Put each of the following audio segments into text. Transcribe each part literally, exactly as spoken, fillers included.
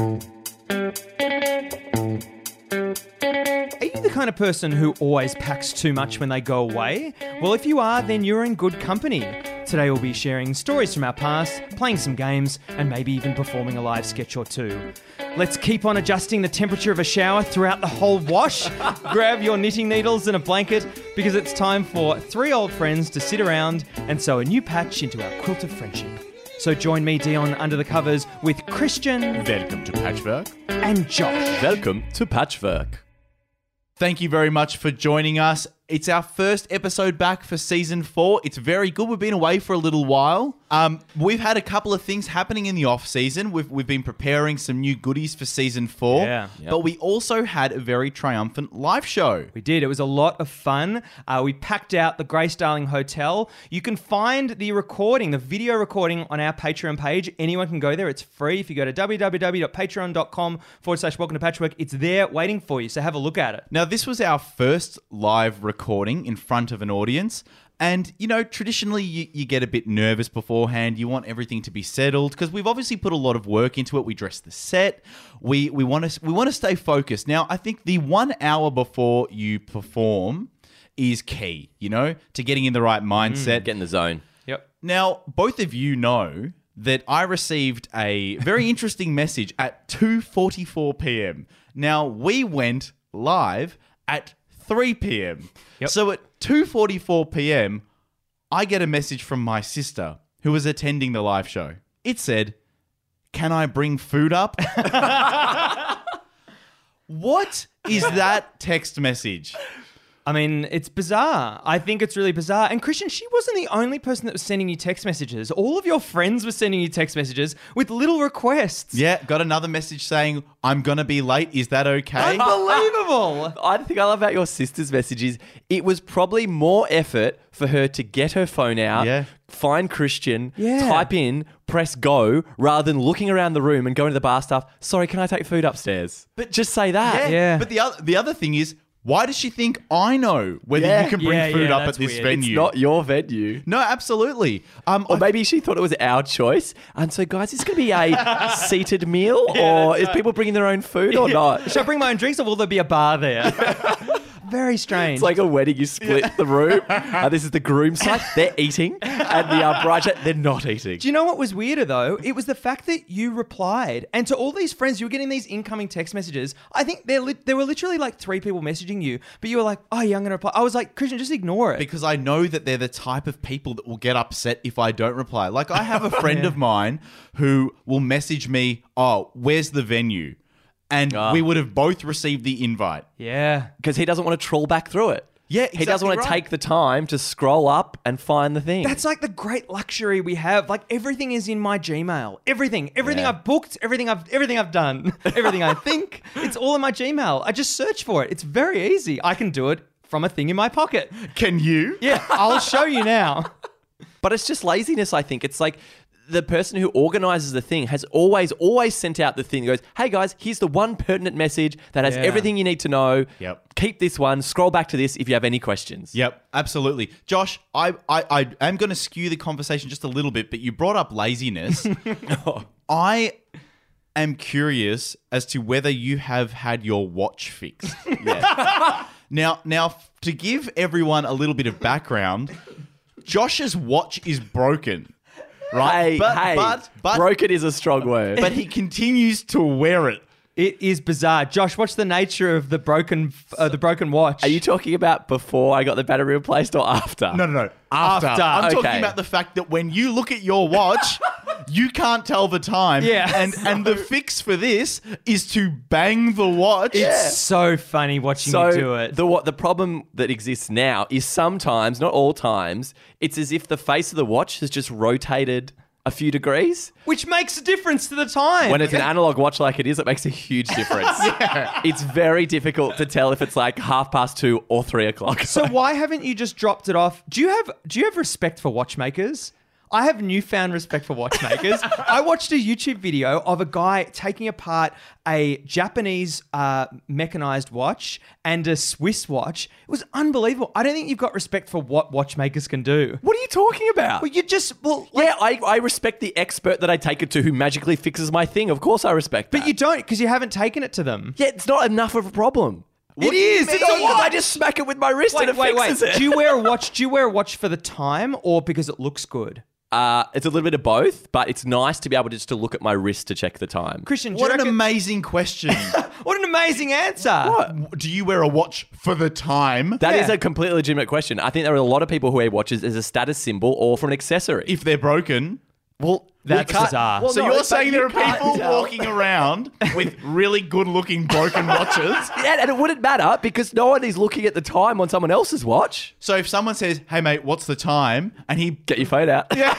Are you the kind of person who always packs too much when they go away? Well, if you are, then you're in good company. Today we'll be sharing stories from our past, playing some games, and maybe even performing a live sketch or two. Let's keep on adjusting the temperature of a shower throughout the whole wash. Grab your knitting needles and a blanket, because it's time for three old friends to sit around and sew a new patch into our quilt of friendship. So join me, Dion, under the covers with Christian. Welcome to Patchwork. And Josh. Welcome to Patchwork. Thank you very much for joining us. It's our first episode back for season four. It's very good. We've been away for a little while. Um, we've had a couple of things happening in the off season. We've we've been preparing some new goodies for season four. Yeah. Yep. But we also had a very triumphant live show. We did. It was a lot of fun. Uh, we packed out the Grace Darling Hotel. You can find the recording, the video recording, on our Patreon page. Anyone can go there. It's free. If you go to w w w dot patreon dot com forward slash welcome to patchwork, it's there waiting for you. So have a look at it. Now, this was our first live recording in front of an audience. And, you know, traditionally you, you get a bit nervous beforehand. You want everything to be settled because we've obviously put a lot of work into it. We dressed the set. We we want to we want to stay focused. Now, I think the one hour before you perform is key, you know, to getting in the right mindset. Mm, get in the zone. Yep. Now, both of you know that I received a very interesting message at two forty-four p m Now, we went live at three p m Yep. So at two forty-four p m, I get a message from my sister who was attending the live show. It said, "Can I bring food up?" What is that text message? I mean, it's bizarre. I think it's really bizarre. And Christian, she wasn't the only person that was sending you text messages. All of your friends were sending you text messages with little requests. Yeah, got another message saying, "I'm going to be late. Is that okay?" Unbelievable. I think I love about your sister's messages. It was probably more effort for her to get her phone out, yeah. find Christian, yeah. type in, press go, rather than looking around the room and going to the bar stuff. "Sorry, can I take food upstairs?" But just say that. Yeah. yeah. But the other, the other thing is, why does she think I know whether yeah, you can bring yeah, food yeah, up at this weird. venue? It's not your venue. No, absolutely. Um, or I, maybe she thought it was our choice. And so, guys, it's going to be a seated meal, yeah, or is right. people bringing their own food or yeah. not? Should I bring my own drinks, or will there be a bar there? Very strange. It's like a wedding. You split yeah. the room. Uh, this is the groom's side. They're eating. And the uh, bride side, they're not eating. Do you know what was weirder, though? It was the fact that you replied. And to all these friends, you were getting these incoming text messages. I think there, li- there were literally like three people messaging you. But you were like, "Oh, yeah, I'm going to reply." I was like, "Christian, just ignore it." Because I know that they're the type of people that will get upset if I don't reply. Like, I have a friend yeah. of mine who will message me, "Oh, where's the venue?" And oh. we would have both received the invite. Yeah. Because he doesn't want to trawl back through it. Yeah, exactly. He doesn't want right. to take the time to scroll up and find the thing. That's like the great luxury we have. Like, everything is in my Gmail. Everything. Everything yeah. I've booked, everything I've everything I've done, everything I think, it's all in my Gmail. I just search for it. It's very easy. I can do it from a thing in my pocket. Can you? Yeah, I'll show you now. But it's just laziness, I think. It's like, the person who organises the thing has always, always sent out the thing that goes, "Hey guys, here's the one pertinent message that has yeah. everything you need to know. Yep. Keep this one. Scroll back to this if you have any questions." Yep, absolutely. Josh, I, I, I am going to skew the conversation just a little bit, but you brought up laziness. oh. I am curious as to whether you have had your watch fixed. yeah. Now, now, to give everyone a little bit of background, Josh's watch is broken. Right, hey, but, hey but, but, broken is a strong word. But he continues to wear it. It is bizarre. Josh, what's the nature of the broken uh, the broken watch? Are you talking about before I got the battery replaced or after? No, no, no. After. after. I'm okay. talking about the fact that when you look at your watch, you can't tell the time. Yeah. And, so... and the fix for this is to bang the watch. It's yeah. so funny watching so you do it. The, what, the problem that exists now is sometimes, not all times, it's as if the face of the watch has just rotated a few degrees. Which makes a difference to the time. When it's an analog watch like it is, it makes a huge difference. yeah. It's very difficult to tell if it's like half past two or three o'clock. So why haven't you just dropped it off? Do you have do you have respect for watchmakers? I have newfound respect for watchmakers. I watched a YouTube video of a guy taking apart a Japanese uh, mechanized watch and a Swiss watch. It was unbelievable. I don't think you've got respect for what watchmakers can do. What are you talking about? Well, you just... Well, like, yeah, I, I respect the expert that I take it to who magically fixes my thing. Of course I respect that. But you don't, because you haven't taken it to them. Yeah, it's not enough of a problem. What it is. It's a watch. I just smack it with my wrist wait, and it wait, fixes wait. it. Do you wear a watch? Do you wear a watch for the time or because it looks good? Uh, it's a little bit of both, but it's nice to be able to just to look at my wrist to check the time. Christian, what an amazing question. What an amazing answer. What? Do you wear a watch for the time? That yeah. is a completely legitimate question. I think there are a lot of people who wear watches as a status symbol or for an accessory. If they're broken. Well, that's bizarre. Well, so no, you're saying there you are people tell. walking around with really good-looking broken watches? Yeah, and it wouldn't matter because no one is looking at the time on someone else's watch. So if someone says, hey, mate, what's the time? And he... Get your phone out. Yeah.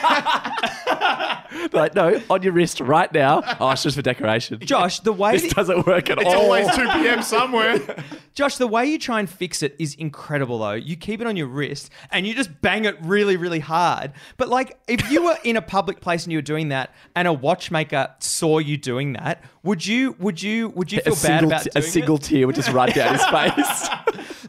Like, no, on your wrist right now. Oh, it's just for decoration. Josh, the way... This doesn't work at it's all. It's always two p.m. somewhere. Josh, the way you try and fix it is incredible, though. You keep it on your wrist and you just bang it really, really hard. But, like, if you were in a public place and you were doing that and a watchmaker saw you doing that, would you would you would you feel bad about doing it? A single tear would just run down his face.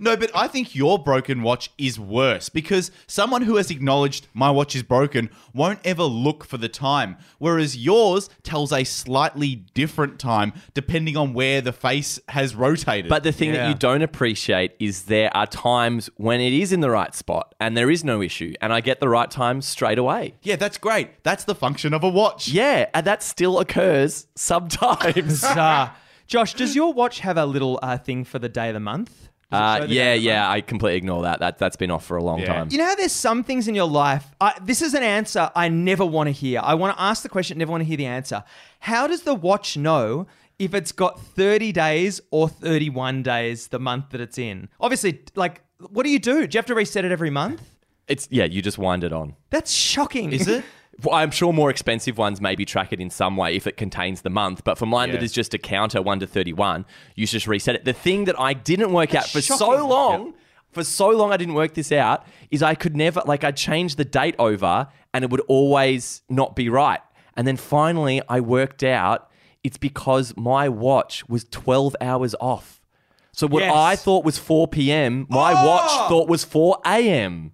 No, but I think your broken watch is worse because someone who has acknowledged my watch is broken won't ever look for the time, whereas yours tells a slightly different time depending on where the face has rotated. But the thing yeah. that you don't appreciate is there are times when it is in the right spot and there is no issue and I get the right time straight away. Yeah, that's great. That's the function of a watch. Yeah, and that still occurs sometimes. uh, Josh, does your watch have a little uh, thing for the day of the month? Uh, yeah, yeah, I completely ignore that. that. That's been off for a long yeah. time. You know how there's some things in your life, I, this is an answer I never want to hear. I want to ask the question, never want to hear the answer. How does the watch know if it's got thirty days or thirty-one days the month that it's in? Obviously, like, what do you do? Do you have to reset it every month? It's yeah, you just wind it on. That's shocking. Is it? Well, I'm sure more expensive ones maybe track it in some way if it contains the month. But for mine yeah. that is just a counter, one to thirty-one, you just reset it. The thing that I didn't work That's out for shocking. so long, yeah. for so long I didn't work this out, is I could never, like I'd change the date over and it would always not be right. And then finally I worked out it's because my watch was twelve hours off. So what yes. I thought was four p.m, my oh! watch thought was four a.m.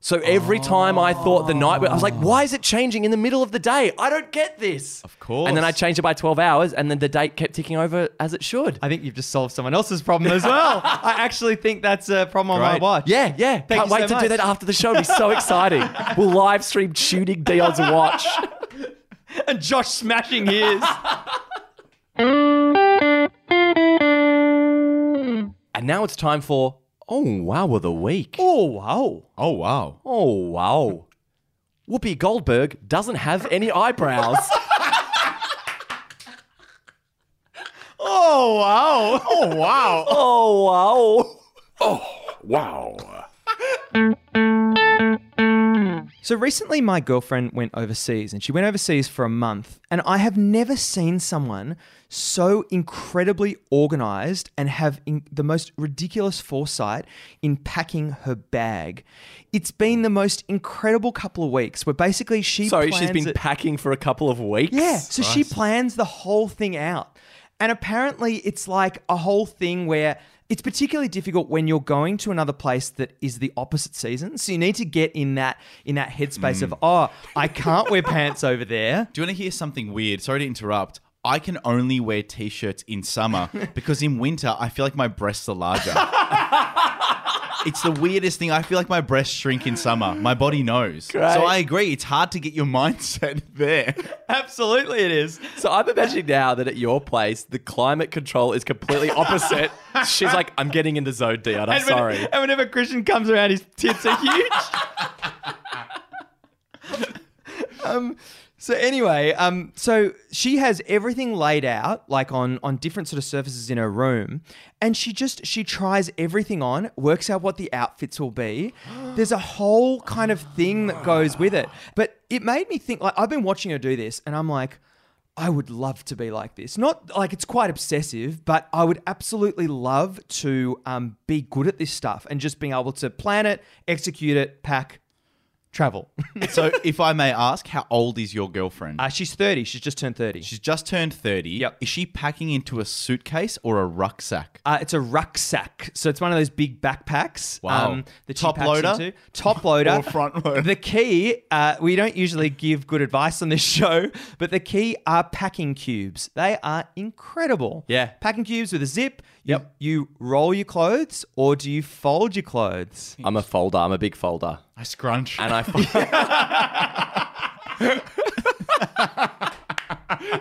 So every time I thought the night, I was like, why is it changing in the middle of the day? I don't get this. Of course. And then I changed it by twelve hours and then the date kept ticking over as it should. I think you've just solved someone else's problem as well. I actually think that's a problem Great. on my watch. Yeah, yeah. Thank Can't wait so to much. do that after the show. It'll be so exciting. We'll live stream shooting Dion's watch. And Josh smashing his. And now it's time for... Oh, wow of the week. Oh, wow. Oh, wow. Oh, wow. Whoopi Goldberg doesn't have any eyebrows. Oh, wow. Oh, wow. Oh, wow. Oh, wow. So recently my girlfriend went overseas and she went overseas for a month and I have never seen someone so incredibly organized and have in the most ridiculous foresight in packing her bag. It's been the most incredible couple of weeks where basically she Sorry, plans she's been it. packing for a couple of weeks? Yeah, so Christ. she plans the whole thing out. And apparently it's like a whole thing where it's particularly difficult when you're going to another place that is the opposite season. So you need to get in that in that headspace mm. of, oh, I can't wear pants over there. Do you want to hear something weird? Sorry to interrupt. I can only wear T-shirts in summer because in winter, I feel like my breasts are larger. It's the weirdest thing. I feel like my breasts shrink in summer. My body knows. Great. So I agree. It's hard to get your mindset there. Absolutely it is. So I'm imagining now that at your place, the climate control is completely opposite. She's like, I'm getting in the zone, Dion. I'm and when, sorry. And whenever Christian comes around, his tits are huge. um... So anyway, um, so she has everything laid out, like on, on different sort of surfaces in her room, and she just, she tries everything on, works out what the outfits will be. There's a whole kind of thing that goes with it. But it made me think, like, I've been watching her do this, and I'm like, I would love to be like this. Not like it's quite obsessive, but I would absolutely love to um, be good at this stuff and just being able to plan it, execute it, pack, travel. So if I may ask, how old is your girlfriend? Uh, she's thirty. She's just turned thirty. She's just turned thirty. Yep. Is she packing into a suitcase or a rucksack? Uh, it's a rucksack. So it's one of those big backpacks. Wow. Um, that Top she packs loader? Into. Top loader. Or front loader. The key, uh, we don't usually give good advice on this show, but the key are packing cubes. They are incredible. Yeah. Packing cubes with a zip. Yep. You, you roll your clothes or do you fold your clothes? I'm a folder. I'm a big folder. I scrunch. And I...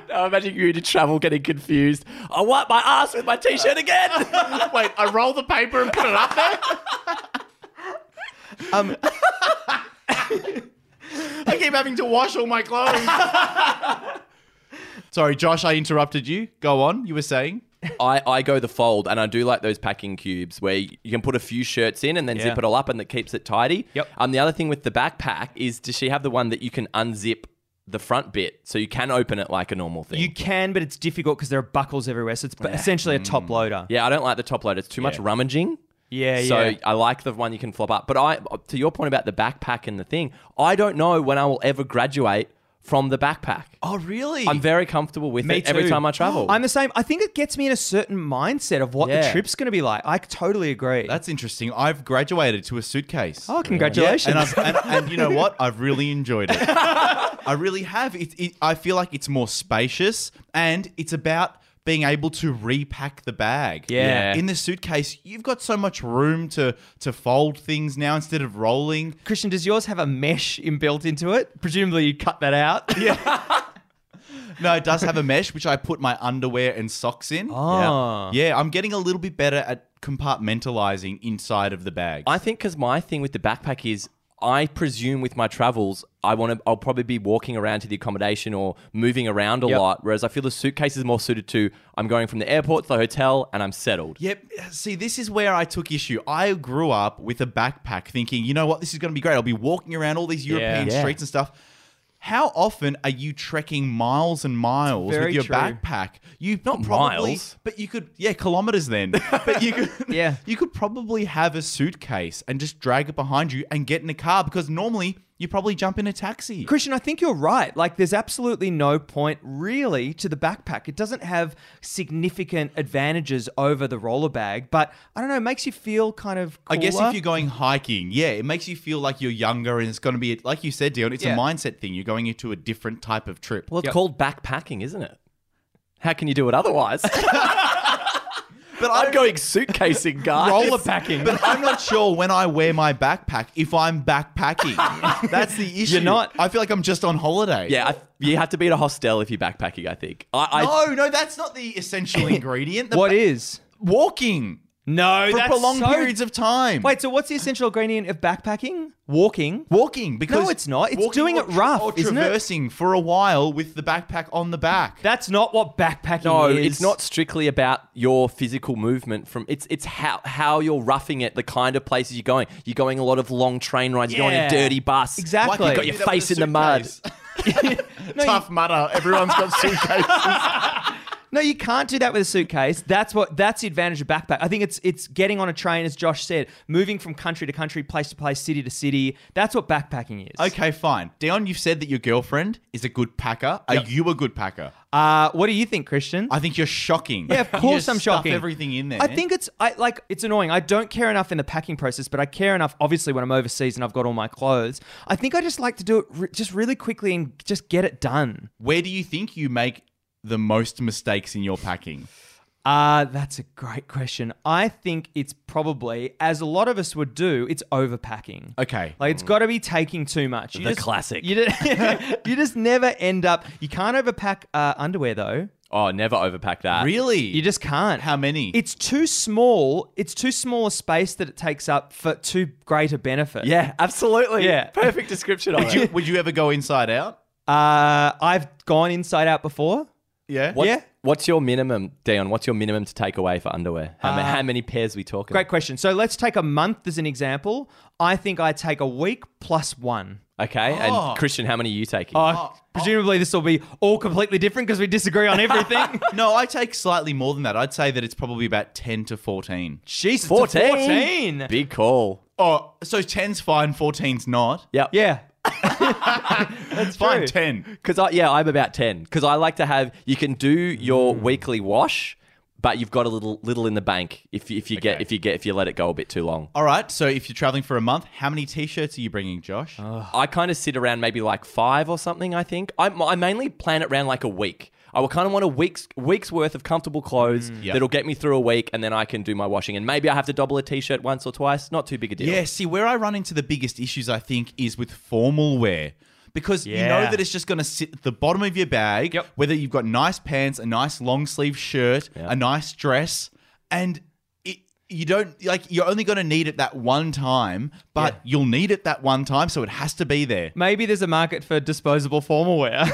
Now imagine you to travel getting confused. I wipe my ass with my T-shirt again. Wait, I roll the paper and put it up there? Um... I keep having to wash all my clothes. Sorry, Josh, I interrupted you. Go on, you were saying... I, I go the fold, and I do like those packing cubes where you can put a few shirts in and then yeah. zip it all up and it keeps it tidy. Yep. Um, the other thing with the backpack is, does she have the one that you can unzip the front bit so you can open it like a normal thing? You can, but it's difficult because there are buckles everywhere. So it's yeah. essentially a top loader. Yeah, I don't like the top loader. It's too yeah. much rummaging. Yeah, so yeah. So I like the one you can flop up. But I, to your point about the backpack and the thing, I don't know when I will ever graduate from the backpack. Oh, really? I'm very comfortable with me it too. Every time I travel. I'm the same. I think it gets me in a certain mindset of what yeah. the trip's going to be like. I totally agree. That's interesting. I've graduated to a suitcase. Oh, congratulations. Yeah. And, I've, and, and you know what? I've really enjoyed it. I really have. It, it, I feel like it's more spacious and it's about being able to repack the bag. Yeah. In the suitcase, you've got so much room to to fold things now instead of rolling. Christian, does yours have a mesh inbuilt into it? Presumably you cut that out. Yeah. No, it does have a mesh, which I put my underwear and socks in. Oh. Yeah, yeah, I'm getting a little bit better at compartmentalizing inside of the bag. I think because my thing with the backpack is, I presume with my travels, I want to. I'll probably be walking around to the accommodation or moving around a yep. lot. Whereas I feel the suitcase is more suited to, I'm going from the airport to the hotel and I'm settled. Yep. See, this is where I took issue. I grew up with a backpack, thinking, you know what, this is going to be great. I'll be walking around all these European yeah, yeah. streets and stuff. How often are you trekking miles and miles with your true. backpack? You not probably, miles, but you could yeah kilometers then. But you could yeah you could probably have a suitcase and just drag it behind you and get in a car because normally you probably jump in a taxi. Christian, I think you're right. Like, there's absolutely no point really to the backpack. It doesn't have significant advantages over the roller bag, but I don't know. It makes you feel kind of cooler. I guess if you're going hiking, yeah, it makes you feel like you're younger, and it's going to be like you said, Dion. It's yeah. a mindset thing. You're going into a different type of trip. Well, it's yep. called backpacking, isn't it? How can you do it otherwise? But I'm going suitcasing, guys. Roller packing. But I'm not sure when I wear my backpack if I'm backpacking. That's the issue. You're not. I feel like I'm just on holiday. Yeah, I, you have to be at a hostel if you're backpacking, I think. I, no, I, no, that's not the essential ingredient. The what ba- is? Walking. No, for that's prolonged so... periods of time. Wait, so what's the essential ingredient of backpacking? Walking. Walking. Because no, it's not. It's doing it rough, or isn't it? Or traversing for a while with the backpack on the back. That's not what backpacking no, is. No, it's not strictly about your physical movement. From It's it's how, how you're roughing it, the kind of places you're going. You're going a lot of long train rides. Yeah. You're going a dirty bus. Exactly. Like you've got your face in the mud. no, Tough you... mudder. Everyone's got suitcases. No, you can't do that with a suitcase. That's what. That's the advantage of backpack. I think it's it's getting on a train, as Josh said, moving from country to country, place to place, city to city. That's what backpacking is. Okay, fine. Dion, you've said that your girlfriend is a good packer. Yep. Are you a good packer? Uh, what do you think, Christian? I think you're shocking. Yeah, of course I'm shocking. You stuff everything in there. I think it's I like it's annoying. I don't care enough in the packing process, but I care enough, obviously, when I'm overseas and I've got all my clothes. I think I just like to do it re- just really quickly and just get it done. Where do you think you make the most mistakes in your packing? Uh, that's a great question. I think it's probably, as a lot of us would do, it's overpacking. Okay. Like, it's got to be taking too much. You the just, classic. You just, you just never end up... You can't overpack uh, underwear, though. Oh, never overpack that. Really? You just can't. How many? It's too small. It's too small a space that it takes up for too great a benefit. Yeah, absolutely. Yeah. Perfect description of it. Would you ever go inside out? Uh, I've gone inside out before. Yeah. What's, yeah. What's your minimum, Dion? What's your minimum to take away for underwear? How, uh, many, how many pairs are we talking? Great question. So let's take a month as an example. I think I take a week plus one. Okay. Oh. And Christian, how many are you taking? Oh, oh. Presumably this will be all completely different because we disagree on everything. No, I take slightly more than that. I'd say that it's probably about ten to fourteen. Jesus, fourteen? fourteen. Big call. Oh, so ten's fine, fourteen's not. Yep. Yeah. That's fine. True. ten. Because I, yeah, I'm about ten. Because I like to have. You can do your mm. weekly wash, but you've got a little little in the bank if you, if you okay. get if you get if you let it go a bit too long. All right. So if you're traveling for a month, how many t-shirts are you bringing, Josh? Oh. I kind of sit around maybe like five or something. I think I, I mainly plan it around like a week. I will kind of want a week's week's worth of comfortable clothes mm, yep. that'll get me through a week, and then I can do my washing. And maybe I have to double a t-shirt once or twice. Not too big a deal. Yeah, see, where I run into the biggest issues, I think, is with formal wear. Because yeah. you know that it's just going to sit at the bottom of your bag, yep. whether you've got nice pants, a nice long sleeve shirt, yep. a nice dress, and it, you don't, like, you're only going to need it that one time, but yeah. you'll need it that one time, so it has to be there. Maybe there's a market for disposable formal wear.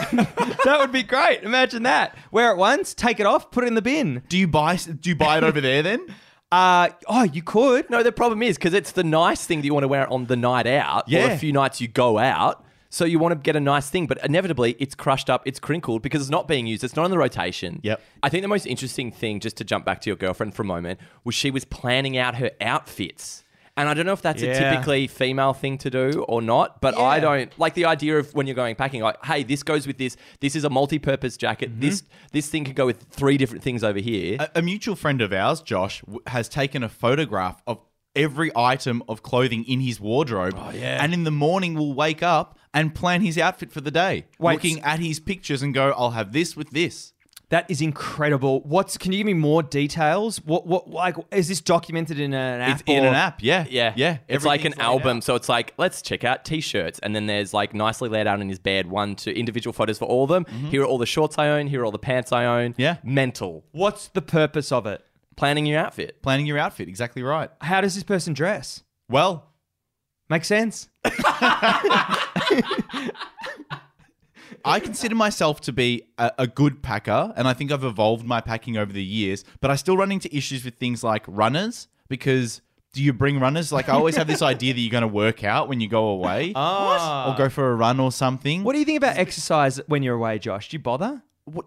That would be great. Imagine that. Wear it once, take it off, put it in the bin. Do you buy Do you buy it over there then? Uh, oh, you could. No, the problem is because it's the nice thing that you want to wear on the night out yeah. or a few nights you go out. So you want to get a nice thing, but inevitably it's crushed up, it's crinkled because it's not being used. It's not on the rotation. Yep. I think the most interesting thing, just to jump back to your girlfriend for a moment, was she was planning out her outfits. And I don't know if that's yeah. a typically female thing to do or not, but yeah. I don't like the idea of when you're going packing, like, hey, this goes with this. This is a multi-purpose jacket. Mm-hmm. This this thing could go with three different things over here. A, a mutual friend of ours, Josh, has taken a photograph of every item of clothing in his wardrobe. Oh, yeah. And in the morning we'll wake up and plan his outfit for the day, Wait, looking at his pictures and go, I'll have this with this. That is incredible. What's? Can you give me more details? What? What? Like, is this documented in an app? It's or? in an app. Yeah, yeah, yeah. It's like an album. Out. So it's like, let's check out t-shirts, and then there's like nicely laid out in his bed one, two individual photos for all of them. Mm-hmm. Here are all the shorts I own. Here are all the pants I own. Yeah, mental. What's the purpose of it? Planning your outfit. Planning your outfit. Exactly right. How does this person dress? Well, makes sense. I consider myself to be a, a good packer, and I think I've evolved my packing over the years, but I still run into issues with things like runners, because do you bring runners? Like, I always have this idea that you're going to work out when you go away oh. or go for a run or something. What do you think about exercise when you're away, Josh? Do you bother? What?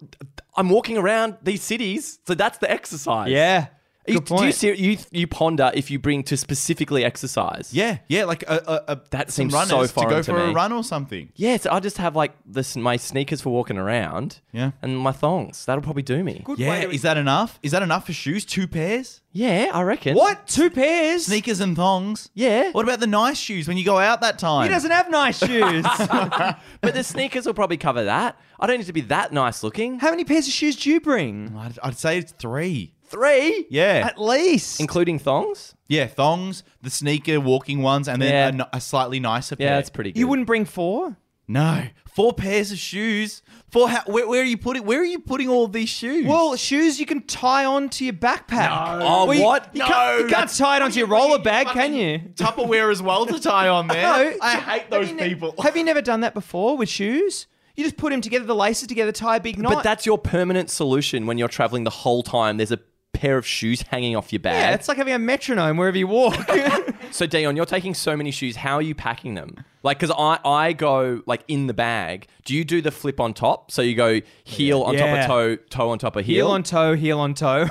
I'm walking around these cities, so that's the exercise. Yeah. You, do you, ser- you you ponder if you bring to specifically exercise? Yeah, yeah, like a, a, a that seems so foreign to go to for me. A run or something. Yeah, so I just have like this my sneakers for walking around. Yeah, and my thongs. That'll probably do me. Good yeah, way. Is that enough? Is that enough for shoes? Two pairs? Yeah, I reckon. What? Two pairs? Sneakers and thongs. Yeah. What about the nice shoes when you go out that time? He doesn't have nice shoes. But the sneakers will probably cover that. I don't need to be that nice looking. How many pairs of shoes do you bring? I'd, I'd say it's three. Three? Yeah. At least. Including thongs? Yeah, thongs, the sneaker walking ones, and then yeah. a, a slightly nicer pair. Yeah, that's pretty good. You wouldn't bring four? No. Four pairs of shoes. Four. Ha- where, where are you putting Where are you putting all these shoes? Well, shoes you can tie on to your backpack. No. Oh, well, you, what? You no. Can't, you can't tie it onto your roller bag, can you? Tupperware as well to tie on there. No. I hate those have people. Ne- have you never done that before with shoes? You just put them together, the laces together, tie a big knot. But that's your permanent solution when you're traveling the whole time. There's a pair of shoes hanging off your bag. Yeah, it's like having a metronome wherever you walk. So, Dion, you're taking so many shoes. How are you packing them? Like, because I, I go, like, in the bag. Do you do the flip on top? So you go heel yeah. on yeah. top of toe, toe on top of heel? Heel on toe, heel on toe.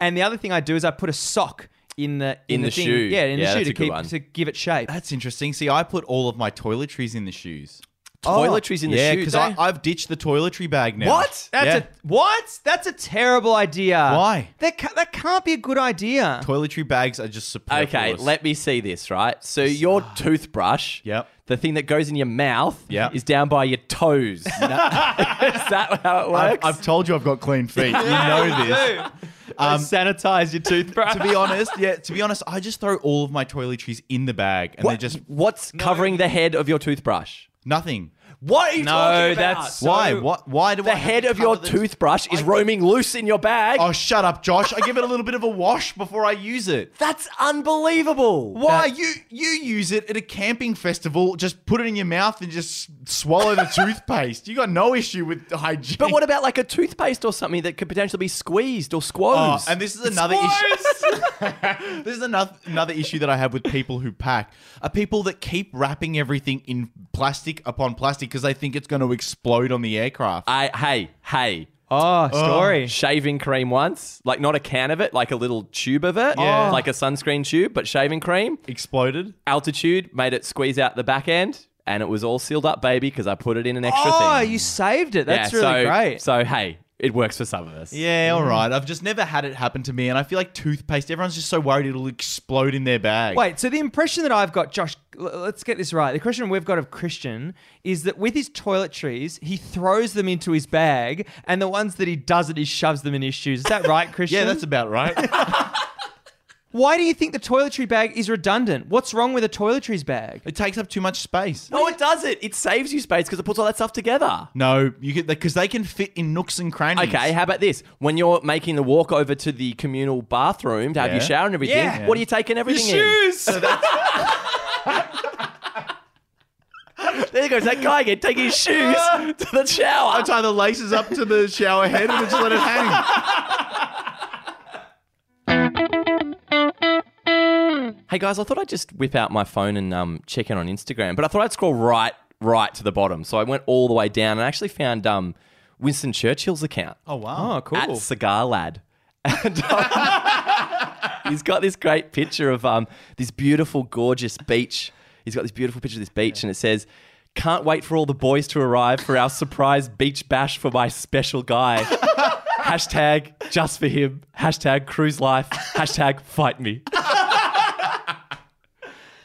And the other thing I do is I put a sock in the in, in the, the shoe. Yeah, in yeah, the shoe to, keep, to give it shape. That's interesting. See, I put all of my toiletries in the shoes. Toiletries oh, in the yeah, shoes. Yeah, because I've ditched the toiletry bag now. What? That's yeah. a, what? That's a terrible idea. Why? That ca- that can't be a good idea. Toiletry bags are just superfluous. Okay, let me see this, right? So your toothbrush, yep. the thing that goes in your mouth, yep. is down by your toes. Is that how it works? I've, I've told you I've got clean feet. You know this. Um, sanitize your toothbrush. To be honest, yeah. To be honest, I just throw all of my toiletries in the bag, and what? They're just what's no. covering the head of your toothbrush? Nothing. What are you no, talking about? No, that's... So why? What, why do the I... The head of your toothbrush is I, roaming loose in your bag. Oh, shut up, Josh. I give it a little bit of a wash before I use it. That's unbelievable. Why? That's... You you use it at a camping festival. Just put it in your mouth and just swallow the toothpaste. You got no issue with hygiene. But what about like a toothpaste or something that could potentially be squeezed or squoze? Oh, and this is another issue. This is another, another issue that I have with people who pack. Are people that keep wrapping everything in plastic upon plastic because they think it's going to explode on the aircraft. I, hey, hey, Oh, story. Oh. Shaving cream once. Like, not a can of it, like a little tube of it. Yeah. Like a sunscreen tube, but shaving cream. Exploded. Altitude made it squeeze out the back end. And it was all sealed up, baby, because I put it in an extra oh, thing. Oh, you saved it. That's yeah, really so, great. So, hey, it works for some of us. Yeah, all right. I've just never had it happen to me. And I feel like toothpaste, everyone's just so worried it'll explode in their bag. Wait, so the impression that I've got, Josh, let's get this right. The question we've got of Christian is that with his toiletries, he throws them into his bag. And the ones that he doesn't, he shoves them in his shoes. Is that right, Christian? Yeah, that's about right. Why do you think the toiletry bag is redundant? What's wrong with a toiletries bag? It takes up too much space. No, it doesn't. It saves you space because it puts all that stuff together. No, you because they can fit in nooks and crannies. Okay, how about this? When you're making the walk over to the communal bathroom to have yeah. your shower and everything, yeah. what are you taking everything your shoes. In? Shoes! There goes that guy again, taking his shoes to the shower. I tie the laces up to the shower head and just let it hang. Hey guys, I thought I'd just whip out my phone and um, check in on Instagram, but I thought I'd scroll right, right to the bottom. So I went all the way down and I actually found um, Winston Churchill's account. Oh, wow. Oh, cool. At Cigar Lad. And, um, he's got this great picture of um, this beautiful, gorgeous beach. He's got this beautiful picture of this beach and it says, "Can't wait for all the boys to arrive for our surprise beach bash for my special guy. Hashtag just for him. Hashtag cruise life. Hashtag fight me."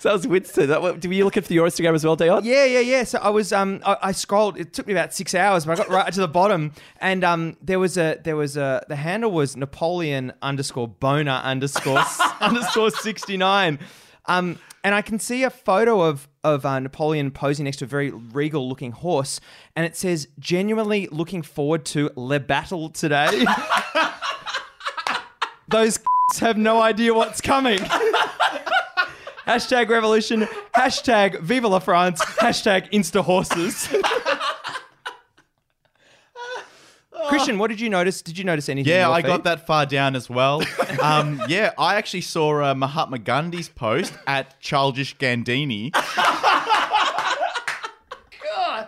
That was Winston. Were you looking for your Instagram as well, Dion? Yeah, yeah, yeah. So I was, um, I, I scrolled. It took me about six hours, but I got right to the bottom, and um, there was a, there was a, the handle was Napoleon underscore boner underscore underscore sixty nine, um, and I can see a photo of of uh, Napoleon posing next to a very regal looking horse, and it says, "Genuinely looking forward to le battle today." Those c***s have no idea what's coming. Hashtag revolution, hashtag Viva la France, hashtag Insta horses. Christian, what did you notice? Did you notice anything? Yeah, I feed? got that far down as well. um, yeah, I actually saw uh, Mahatma Gandhi's post at Childish Gandini. God.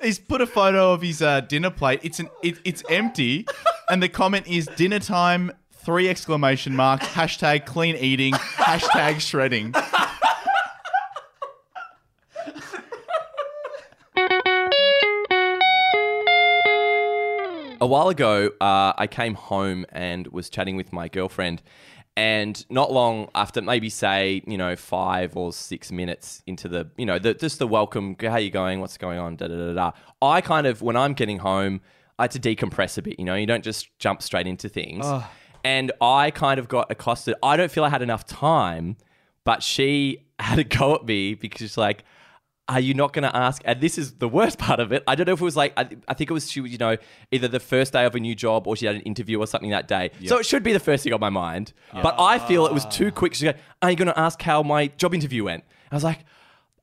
He's put a photo of his uh, dinner plate. It's an it, it's empty, and the comment is dinner time. Three exclamation marks, hashtag clean eating, hashtag shredding. A while ago, uh, I came home and was chatting with my girlfriend, and not long after, maybe say, you know, five or six minutes into the, you know, the, just the welcome, how are you going, what's going on, da da da da. I kind of, when I'm getting home, I had to decompress a bit, you know, you don't just jump straight into things. Oh. And I kind of got accosted. I don't feel I had enough time, but she had a go at me because she's like, "Are you not going to ask?" And this is the worst part of it. I don't know if it was like, I, th- I think it was, she, you know, either the first day of a new job or she had an interview or something that day. Yep. So it should be the first thing on my mind. Yep. But I feel it was too quick. She's like, "Are you going to ask how my job interview went?" I was like,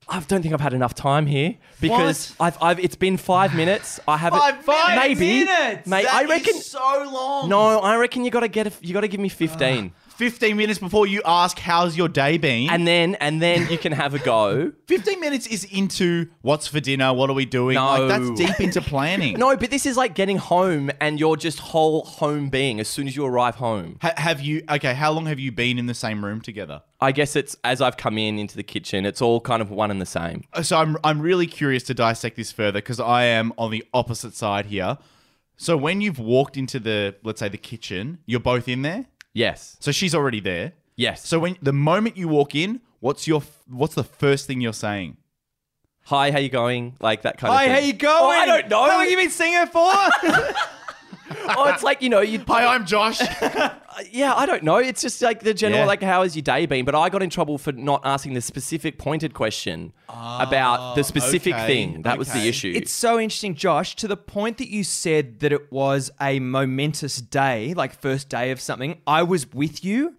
I don't think I've had enough time here because I've, I've it's been five minutes. I haven't. Five, five maybe, minutes. Mate, that I reckon is so long. No, I reckon you got to get. A, you got to give me fifteen. Uh, fifteen minutes before you ask, "How's your day been?" And then, and then you can have a go. Fifteen minutes is into what's for dinner. What are we doing? No, like, that's deep into planning. No, but this is like getting home, and you're just whole home being as soon as you arrive home. Ha- have you okay? How long have you been in the same room together? I guess it's as I've come in into the kitchen, it's all kind of one and the same. So I'm I'm really curious to dissect this further because I am on the opposite side here. So when you've walked into the, let's say the kitchen, you're both in there? Yes. So she's already there? Yes. So when the moment you walk in, what's your what's the first thing you're saying? Hi, how you going? Like that kind Hi, of thing. Hi, how you going? Oh, I don't know. How long have you been seeing her for? Oh, it's like, you know, you'd Hi, I'm Josh. Yeah, I don't know. It's just like the general, yeah. like, how has your day been? But I got in trouble for not asking the specific pointed question oh, about the specific okay. thing. That okay. was the issue. It's so interesting, Josh, to the point that you said that it was a momentous day, like first day of something. I was with you,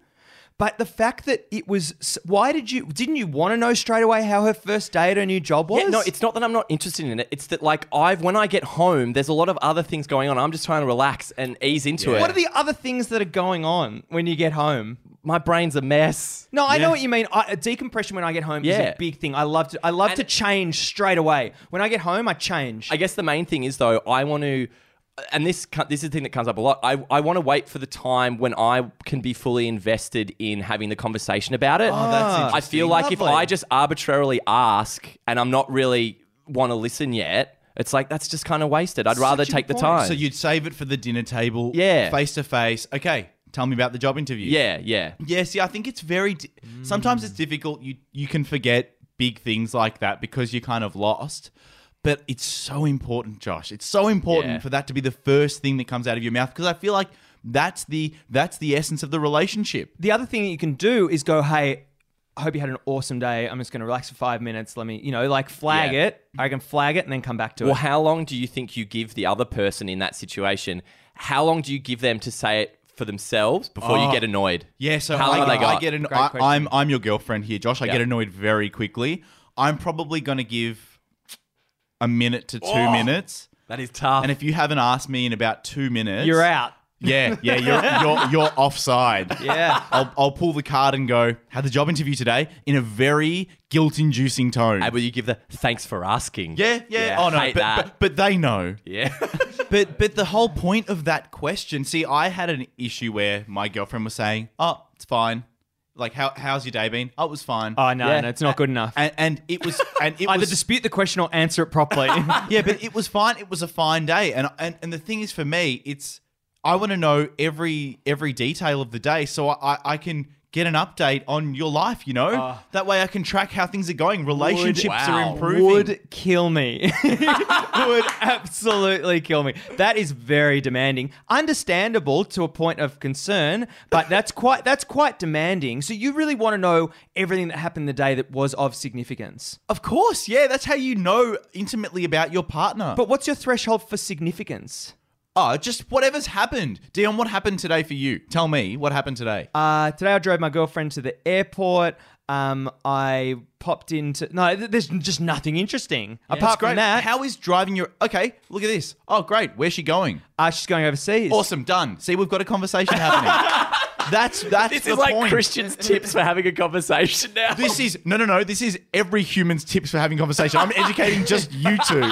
But the fact that it was, why did you, didn't you want to know straight away how her first day at her new job was? Yeah, no, it's not that I'm not interested in it. It's that like I've, when I get home, there's a lot of other things going on. I'm just trying to relax and ease into yeah. it. What are the other things that are going on when you get home? My brain's a mess. No, I yeah. know what you mean. I, decompression when I get home yeah. is a big thing. I love to, I love and to change straight away. When I get home, I change. I guess the main thing is though, I want to, and this this is the thing that comes up a lot. I, I want to wait for the time when I can be fully invested in having the conversation about it. Oh, that's interesting. I feel like Lovely. If I just arbitrarily ask and I'm not really want to listen yet, it's like that's just kind of wasted. I'd rather take the time. So you'd save it for the dinner table, yeah, face to face. Okay, tell me about the job interview. Yeah, yeah, yeah. See, I think it's very. Di- mm. Sometimes it's difficult. You you can forget big things like that because you're kind of lost. But it's so important, Josh. It's so important yeah. for that to be the first thing that comes out of your mouth because I feel like that's the that's the essence of the relationship. The other thing that you can do is go, hey, I hope you had an awesome day. I'm just going to relax for five minutes. Let me, you know, like flag yeah. it. I can flag it and then come back to well, it. Well, how long do you think you give the other person in that situation? How long do you give them to say it for themselves before oh. you get annoyed? Yeah, so how I, long I, they got? I get an, I, I'm, I'm your girlfriend here, Josh. I yeah. get annoyed very quickly. I'm probably going to give... A minute to two oh, minutes. That is tough. And if you haven't asked me in about two minutes, you're out. Yeah, yeah, you're you're, you're offside. Yeah, I'll I'll pull the card and go. Had the job interview today in a very guilt-inducing tone. And will you give the thanks for asking? Yeah, yeah. yeah. Oh no, but, but but they know. Yeah. but but the whole point of that question. See, I had an issue where my girlfriend was saying, "Oh, it's fine." Like, how how's your day been? Oh, it was fine. Oh, no, yeah. no, it's not good enough. And, and it was... and it Either was, dispute the question or answer it properly. yeah, but it was fine. It was a fine day. And and, and the thing is, for me, it's... I want to know every every detail of the day so I, I can get an update on your life, you know? Uh, that way I can track how things are going. Relationships would, wow, are improving. Would kill me. Would absolutely kill me. That is very demanding. Understandable to a point of concern, but that's quite that's quite demanding. So you really want to know everything that happened the day that was of significance. Of course, yeah. That's how you know intimately about your partner. But what's your threshold for significance? Oh, just whatever's happened. Dion, what happened today for you? Tell me, what happened today? Uh, today I drove my girlfriend to the airport. Um, I popped into... No, there's just nothing interesting. Yeah, apart from that... How is driving your... Okay, look at this. Oh, great. Where's she going? Uh, she's going overseas. Awesome, done. See, we've got a conversation happening. That's that's this the is like point. Christian's tips for having a conversation now. This is... No, no, no. This is every human's tips for having a conversation. I'm educating just you two.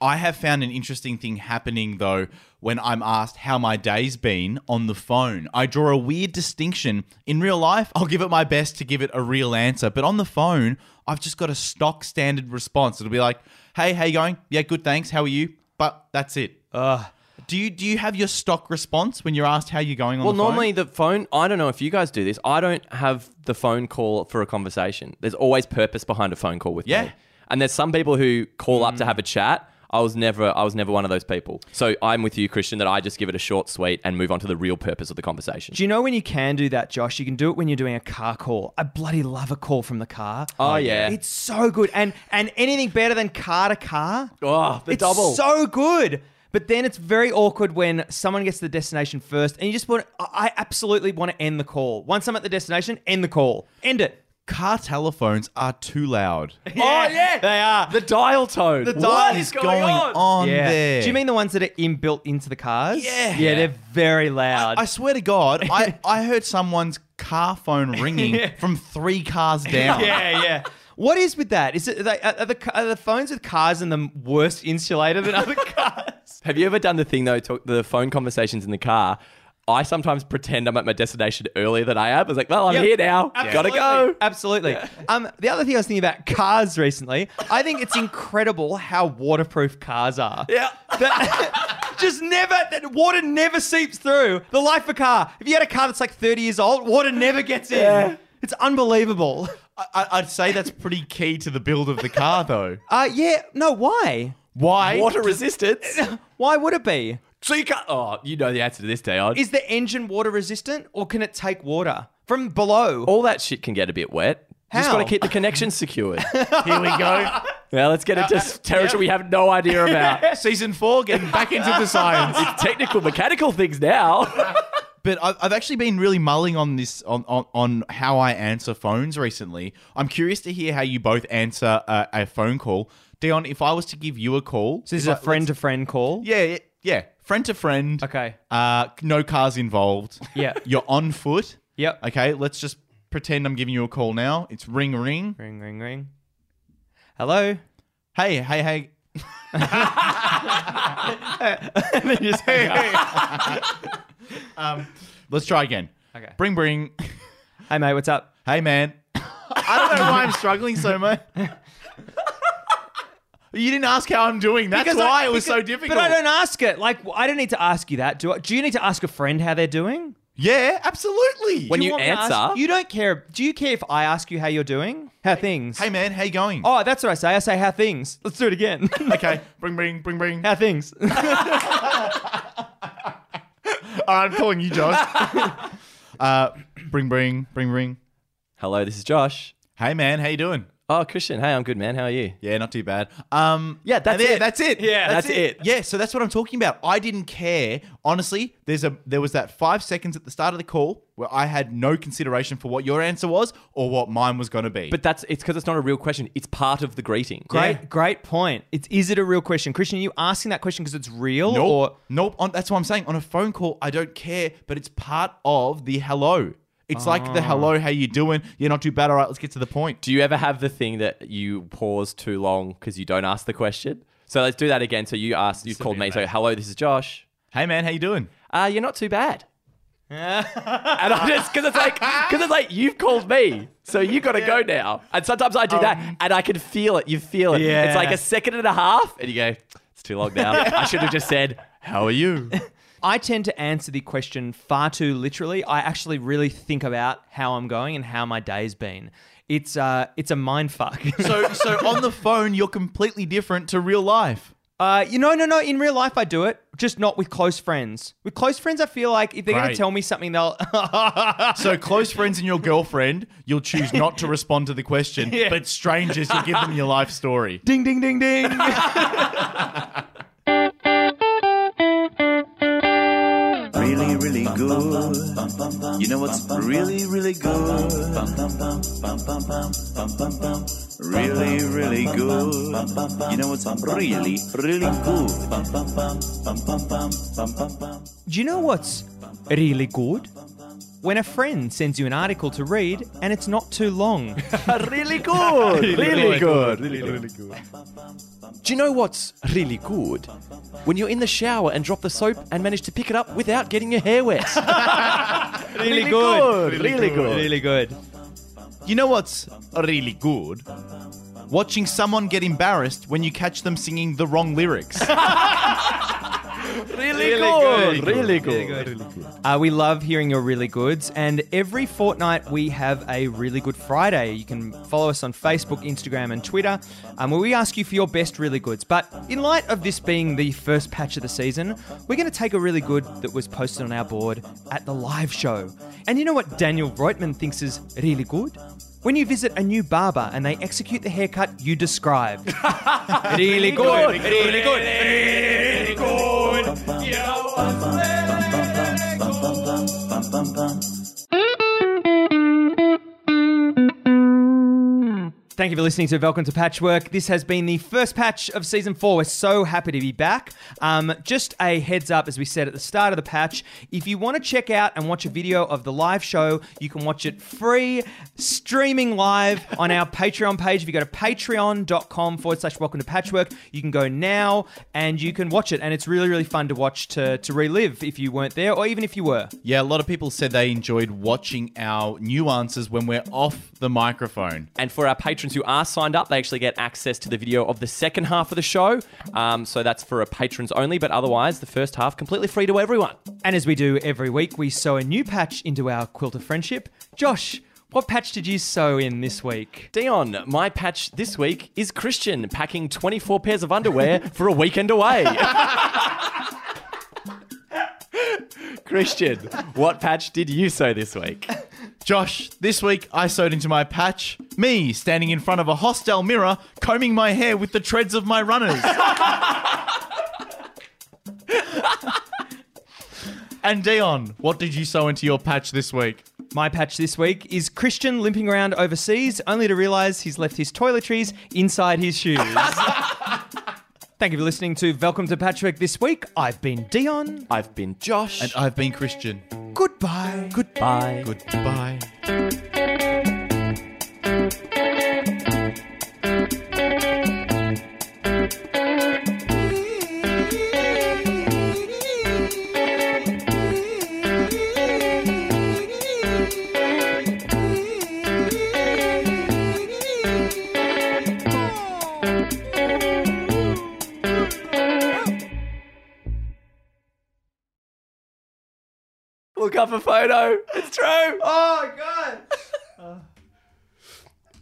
I have found an interesting thing happening, though, when I'm asked how my day's been on the phone. I draw a weird distinction. In real life, I'll give it my best to give it a real answer. But on the phone, I've just got a stock standard response. It'll be like, hey, how you going? Yeah, good, thanks. How are you? But that's it. Ugh. Do you do you have your stock response when you're asked how you're going on well, the phone? Well, normally the phone, I don't know if you guys do this. I don't have the phone call for a conversation. There's always purpose behind a phone call with yeah. me. And there's some people who call mm. up to have a chat. I was never I was never one of those people. So I'm with you, Christian, that I just give it a short, sweet and move on to the real purpose of the conversation. Do you know when you can do that, Josh? You can do it when you're doing a car call. I bloody love a call from the car. Oh, like, yeah. It's so good. And and anything better than car to car? Oh, the it's double. It's so good. But then it's very awkward when someone gets to the destination first and you just want I absolutely want to end the call. Once I'm at the destination, end the call. End it. Car telephones are too loud. Yeah, oh, yeah. They are. The dial tone. The dial what is going, going on, on yeah. there? Do you mean the ones that are inbuilt into the cars? Yeah. Yeah, they're very loud. I, I swear to God, I, I heard someone's car phone ringing yeah. from three cars down. Yeah, yeah. What is with that? Is it are the, are the phones with cars in them worse insulated than other cars? Have you ever done the thing, though, talk, the phone conversations in the car? I sometimes pretend I'm at my destination earlier than I am. I was like, well, I'm yep. here now. Absolutely. Gotta go. Absolutely. Yeah. Um, the other thing I was thinking about cars recently, I think it's incredible how waterproof cars are. Yeah. That, just never, that water never seeps through. The life of a car. If you had a car that's like thirty years old, water never gets in. Yeah. It's unbelievable. I, I'd say that's pretty key to the build of the car, though. Uh, yeah. No, why? Why? Water resistance. Why would it be? So you can't... Oh, you know the answer to this, Dayon. Is the engine water resistant or can it take water from below? All that shit can get a bit wet. How? You just got to keep the connection secured. Here we go. Now let's get into uh, territory yep. we have no idea about. Season four, getting back into the science. It's technical, mechanical things now. But I've actually been really mulling on this, on, on, on how I answer phones recently. I'm curious to hear how you both answer a, a phone call. Dion, if I was to give you a call. So this is I, a friend-to-friend call? Yeah, yeah. Friend-to-friend. Okay. Uh, no cars involved. Yeah. You're on foot. Yep. Okay, let's just pretend I'm giving you a call now. It's ring, ring. Ring, ring, ring. Hello? Hey, hey, hey. And then just hang up. Um, let's try again. Okay. Bring, bring. Hey, mate, what's up? Hey, man. I don't know why I'm struggling so much. You didn't ask how I'm doing. That's because why I, it was because, so difficult. But I don't ask it. Like, I don't need to ask you that. Do I? Do you need to ask a friend how they're doing? Yeah, absolutely. When you, you answer, ask, you don't care. Do you care if I ask you how you're doing? How hey, things? Hey, man, how you going? Oh, that's what I say. I say, how things? Let's do it again. Okay. Bring, bring, bring, bring. How things? All right, I'm calling you, Josh. uh, bring, bring, bring, bring. Hello, this is Josh. Hey, man, how you doing? Oh, Christian. Hey, I'm good, man. How are you? Yeah, not too bad. Um, yeah, that's it. That's it. Yeah, that's, that's it. it. Yeah, so that's what I'm talking about. I didn't care. Honestly, there's a there was that five seconds at the start of the call where I had no consideration for what your answer was or what mine was going to be. But that's it's because it's not a real question. It's part of the greeting. Great, yeah. Great point. It's is it a real question, Christian? Are you asking that question because it's real? Nope. Or nope. On, that's what I'm saying. On a phone call, I don't care, but it's part of the hello. It's oh. like the hello, how you doing? You're not too bad. All right, let's get to the point. Do you ever have the thing that you pause too long because you don't ask the question? So let's do that again. So you asked, you've called me. Mate. So hello, this is Josh. Hey man, how you doing? Uh, you're not too bad. And I just because it's like because it's like you've called me, so you got to yeah. go now. And sometimes I do um, that, and I can feel it. You feel it. Yeah. It's like a second and a half, and you go, it's too long now. I should have just said, how are you? I tend to answer the question far too literally. I actually really think about how I'm going and how my day's been. It's uh, it's a mind fuck. so, so on the phone, you're completely different to real life. Uh, you know, no, no. In real life, I do it, just not with close friends. With close friends, I feel like if they're going to tell me something, they'll. So close friends and your girlfriend, you'll choose not to respond to the question. Yeah. But strangers, you give them your life story. Ding, ding, ding, ding. Really, really good. You know what's really, really good? Really, really good. You know what's really, really good? Do you know what's really good? When a friend sends you an article to read and it's not too long. Really good. Really, really good. Really, really good. Do you know what's really good? When you're in the shower and drop the soap and manage to pick it up without getting your hair wet. Really, really good. Really, really good. good. Really good. You know what's really good? Watching someone get embarrassed when you catch them singing the wrong lyrics. Really, really good. good. Really good. Really good. Really good. Uh, we love hearing your really goods. And every fortnight we have a Really Good Friday. You can follow us on Facebook, Instagram and Twitter um, where we ask you for your best really goods. But in light of this being the first patch of the season, we're going to take a really good that was posted on our board at the live show. And you know what Daniel Reutman thinks is really good? When you visit a new barber and they execute the haircut you described. Really good. Really good. Really good. Really good. Thank you for listening to Welcome to Patchwork. This has been the first patch of season four. We're so happy to be back. Um, just a heads up, as we said at the start of the patch, if you want to check out and watch a video of the live show, you can watch it free, streaming live on our Patreon page. If you go to patreon.com forward slash Welcome to Patchwork, you can go now and you can watch it. And it's really, really fun to watch to, to relive if you weren't there or even if you were. Yeah, a lot of people said they enjoyed watching our nuances when we're off the microphone. And for our patrons who are signed up, they actually get access to the video of the second half of the show. Um, so that's for patrons only, but otherwise the first half completely free to everyone. And as we do every week, we sew a new patch into our quilt of friendship. Josh, what patch did you sew in this week? Dion, my patch this week is Christian packing twenty-four pairs of underwear for a weekend away. Christian, what patch did you sew this week? Josh, this week I sewed into my patch, me standing in front of a hostile mirror, combing my hair with the treads of my runners. And Dion, what did you sew into your patch this week? My patch this week is Christian limping around overseas only to realise he's left his toiletries inside his shoes. Thank you for listening to Welcome to Patchwork this week. I've been Dion. I've been Josh. And I've been Christian. Goodbye. Goodbye. Goodbye. Look up a photo. It's true. Oh, God. Uh.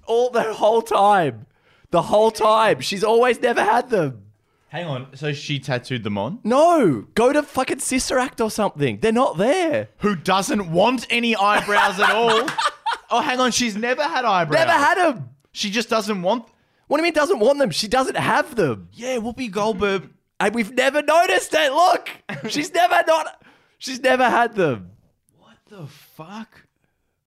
All the whole time. The whole time. She's always never had them. Hang on. So she tattooed them on? No. Go to fucking Sister Act or something. They're not there. Who doesn't want any eyebrows at all? Oh, hang on. She's never had eyebrows. Never had them. She just doesn't want... What do you mean doesn't want them? She doesn't have them. Yeah, Whoopi Goldberg. And we've never noticed it. Look. She's never not... She's never had them. What the fuck?